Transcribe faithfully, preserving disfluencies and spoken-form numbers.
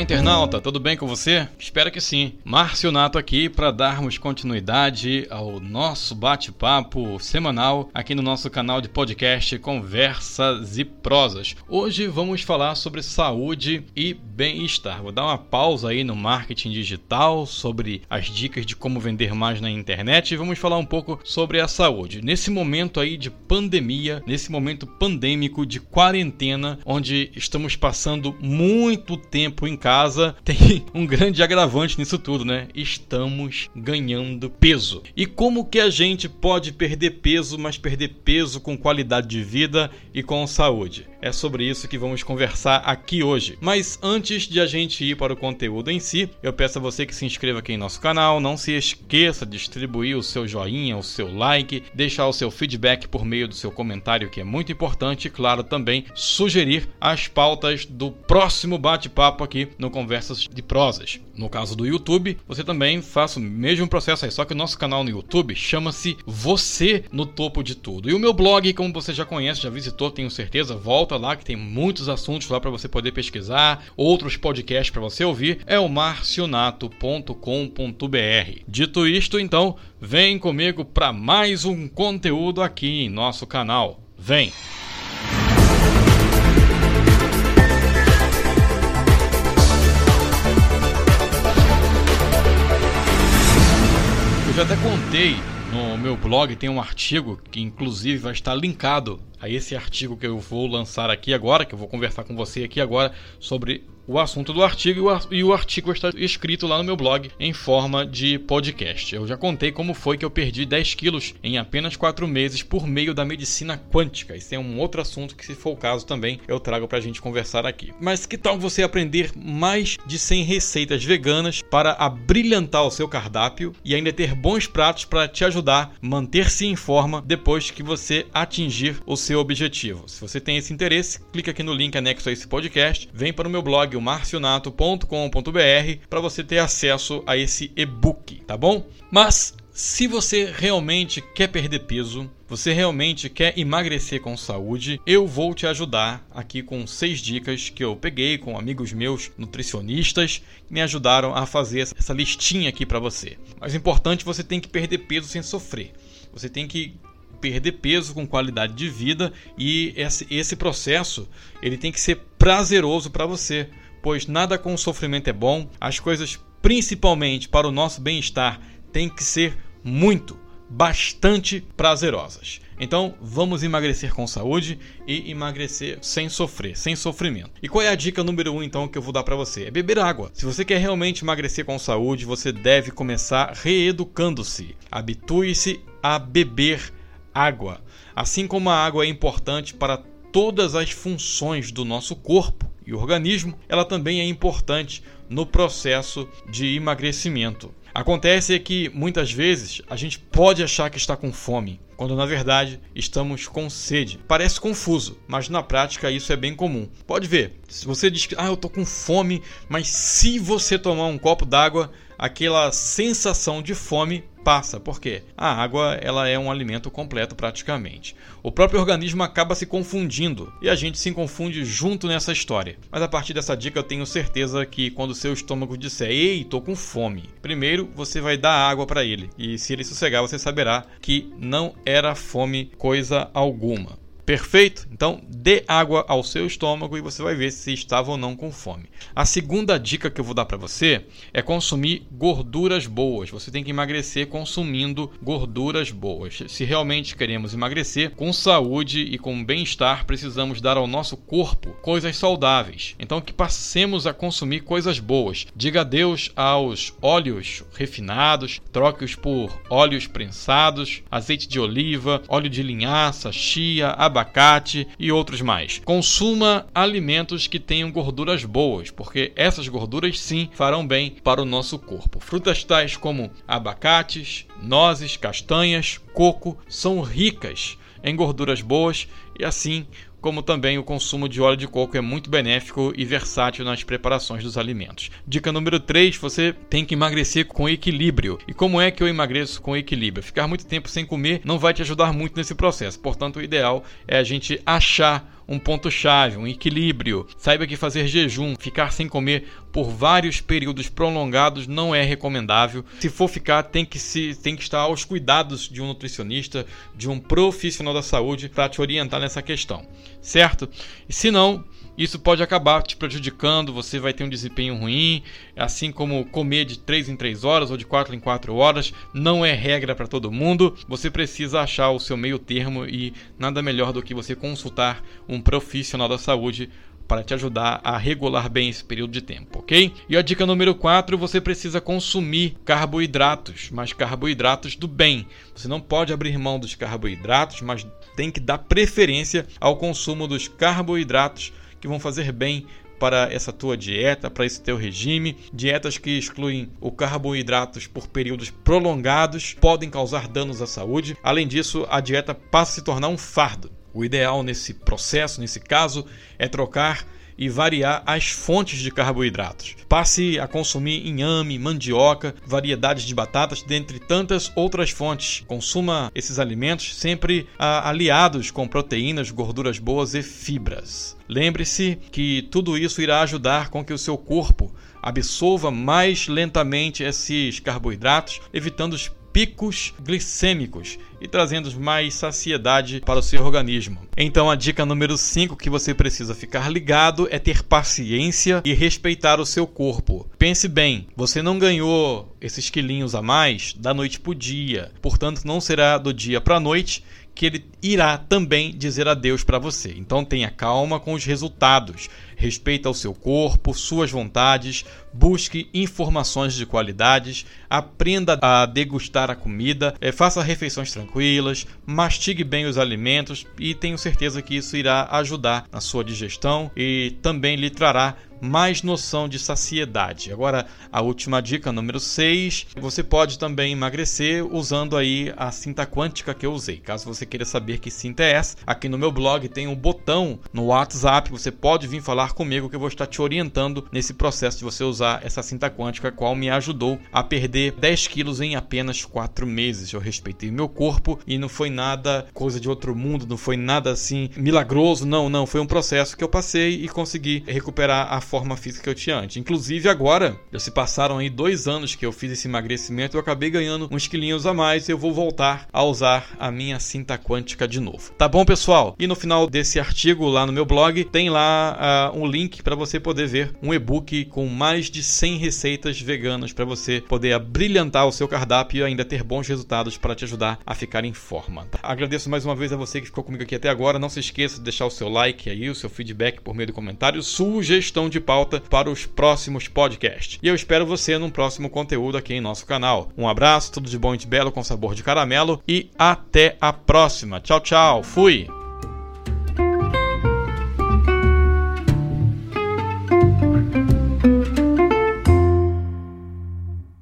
Olá, internauta, tudo bem com você? Espero que sim. Márcio Nato aqui para darmos continuidade ao nosso bate-papo semanal aqui no nosso canal de podcast Conversas e Prosas. Hoje vamos falar sobre saúde e bem-estar. Vou dar uma pausa aí no marketing digital, sobre as dicas de como vender mais na internet e vamos falar um pouco sobre a saúde. Nesse momento aí de pandemia, nesse momento pandêmico de quarentena, onde estamos passando muito tempo em casa, tem um grande agravante nisso tudo, né? Estamos ganhando peso. E como que a gente pode perder peso, mas perder peso com qualidade de vida e com saúde? É sobre isso que vamos conversar aqui hoje. Mas antes de a gente ir para o conteúdo em si, eu peço a você que se inscreva aqui em nosso canal, não se esqueça de distribuir o seu joinha, o seu like, deixar o seu feedback por meio do seu comentário, que é muito importante, e claro também sugerir as pautas do próximo bate-papo aqui no Conversas de Prosas. No caso do YouTube, você também faz o mesmo processo aí, só que o nosso canal no YouTube chama-se Você no Topo de Tudo. E o meu blog, como você já conhece, já visitou, tenho certeza, volta lá que tem muitos assuntos lá para você poder pesquisar, outros podcasts para você ouvir, é o marcionato ponto com ponto b r. Dito isto, então, vem comigo para mais um conteúdo aqui em nosso canal. Vem! Eu até contei no meu blog, tem um artigo que inclusive vai estar linkado a esse artigo que eu vou lançar aqui agora, que eu vou conversar com você aqui agora sobre o assunto do artigo, e o artigo está escrito lá no meu blog em forma de podcast. Eu já contei como foi que eu perdi dez quilos em apenas quatro meses por meio da medicina quântica. Isso é um outro assunto que, se for o caso também, eu trago para a gente conversar aqui. Mas que tal você aprender mais de cem receitas veganas para abrilhantar o seu cardápio e ainda ter bons pratos para te ajudar a manter-se em forma depois que você atingir o seu objetivo? Se você tem esse interesse, clica aqui no link anexo a esse podcast, vem para o meu blog, marcionato ponto com ponto b r, para você ter acesso a esse e-book, tá bom? Mas se você realmente quer perder peso, você realmente quer emagrecer com saúde, eu vou te ajudar aqui com seis dicas que eu peguei com amigos meus nutricionistas que me ajudaram a fazer essa listinha aqui para você. Mas o importante, você tem que perder peso sem sofrer. Você tem que perder peso com qualidade de vida, e esse, esse processo ele tem que ser prazeroso para você, pois nada com sofrimento é bom. As coisas, principalmente para o nosso bem-estar, tem que ser muito, bastante prazerosas. Então vamos emagrecer com saúde e emagrecer sem sofrer, sem sofrimento. E qual é a dica número um, então, que eu vou dar para você? É beber água. Se você quer realmente emagrecer com saúde, você deve começar reeducando-se. Habitue-se a beber água. Assim como a água é importante para todas as funções do nosso corpo e organismo, ela também é importante no processo de emagrecimento. Acontece que muitas vezes a gente pode achar que está com fome, quando na verdade estamos com sede. Parece confuso, mas na prática isso é bem comum. Pode ver, se você diz que ah, eu estou com fome, mas se você tomar um copo d'água, aquela sensação de fome passa, porque a água ela é um alimento completo praticamente. O próprio organismo acaba se confundindo e a gente se confunde junto nessa história. Mas a partir dessa dica eu tenho certeza que quando o seu estômago disser ei, tô com fome, primeiro você vai dar água para ele, e se ele sossegar você saberá que não era fome coisa alguma. Perfeito? Então dê água ao seu estômago e você vai ver se estava ou não com fome. A segunda dica que eu vou dar para você é consumir gorduras boas. Você tem que emagrecer consumindo gorduras boas. Se realmente queremos emagrecer com saúde e com bem-estar, precisamos dar ao nosso corpo coisas saudáveis. Então que passemos a consumir coisas boas. Diga adeus aos óleos refinados, troque-os por óleos prensados, azeite de oliva, óleo de linhaça, chia, abacate, abacate e outros mais. Consuma alimentos que tenham gorduras boas, porque essas gorduras sim farão bem para o nosso corpo. Frutas tais como abacates, nozes, castanhas, coco são ricas em gorduras boas, e assim como também o consumo de óleo de coco é muito benéfico e versátil nas preparações dos alimentos. Dica número três, você tem que emagrecer com equilíbrio. E como é que eu emagreço com equilíbrio? Ficar muito tempo sem comer não vai te ajudar muito nesse processo. Portanto, o ideal é a gente achar um ponto-chave, um equilíbrio. Saiba que fazer jejum, ficar sem comer por vários períodos prolongados não é recomendável. Se for ficar, tem que, se, tem que estar aos cuidados de um nutricionista, de um profissional da saúde para te orientar nessa questão, certo? E se não, isso pode acabar te prejudicando, você vai ter um desempenho ruim, assim como comer de três em três horas ou de quatro em quatro horas, não é regra para todo mundo. Você precisa achar o seu meio termo e nada melhor do que você consultar um profissional da saúde para te ajudar a regular bem esse período de tempo, ok? E a dica número quatro, você precisa consumir carboidratos, mas carboidratos do bem. Você não pode abrir mão dos carboidratos, mas tem que dar preferência ao consumo dos carboidratos que vão fazer bem para essa tua dieta, para esse teu regime. Dietas que excluem o carboidratos por períodos prolongados podem causar danos à saúde. Além disso, a dieta passa a se tornar um fardo. O ideal nesse processo, nesse caso, é trocar e variar as fontes de carboidratos. Passe a consumir inhame, mandioca, variedades de batatas, dentre tantas outras fontes. Consuma esses alimentos sempre a, aliados com proteínas, gorduras boas e fibras. Lembre-se que tudo isso irá ajudar com que o seu corpo absorva mais lentamente esses carboidratos, evitando os picos glicêmicos e trazendo mais saciedade para o seu organismo. Então a dica número cinco que você precisa ficar ligado é ter paciência e respeitar o seu corpo. Pense bem, você não ganhou esses quilinhos a mais da noite para o dia, portanto não será do dia para a noite que ele irá também dizer adeus para você. Então tenha calma com os resultados, respeita o seu corpo, suas vontades, busque informações de qualidades, aprenda a degustar a comida, faça refeições tranquilas, mastigue bem os alimentos e tenho certeza que isso irá ajudar na sua digestão e também lhe trará mais noção de saciedade. Agora, a última dica, número seis, você pode também emagrecer usando aí a cinta quântica que eu usei. Caso você queira saber que cinta é essa, aqui no meu blog tem um botão no WhatsApp, você pode vir falar comigo que eu vou estar te orientando nesse processo de você usar essa cinta quântica, a qual me ajudou a perder dez quilos em apenas quatro meses. Eu respeitei meu corpo e não foi nada coisa de outro mundo, não foi nada assim milagroso, não, não, foi um processo que eu passei e consegui recuperar a forma física que eu tinha antes. Inclusive agora, já se passaram aí dois anos que eu fiz esse emagrecimento, eu acabei ganhando uns quilinhos a mais e eu vou voltar a usar a minha cinta quântica de novo. Tá bom, pessoal? E no final desse artigo lá no meu blog, tem lá uh, um link para você poder ver um e-book com mais de cem receitas veganas para você poder abrilhantar o seu cardápio e ainda ter bons resultados para te ajudar a ficar em forma. Tá? Agradeço mais uma vez a você que ficou comigo aqui até agora. Não se esqueça de deixar o seu like aí, o seu feedback por meio do comentário, sugestão de pauta para os próximos podcasts. E eu espero você num próximo conteúdo aqui em nosso canal. Um abraço, tudo de bom e de belo, com sabor de caramelo e até a próxima. Tchau, tchau. Fui!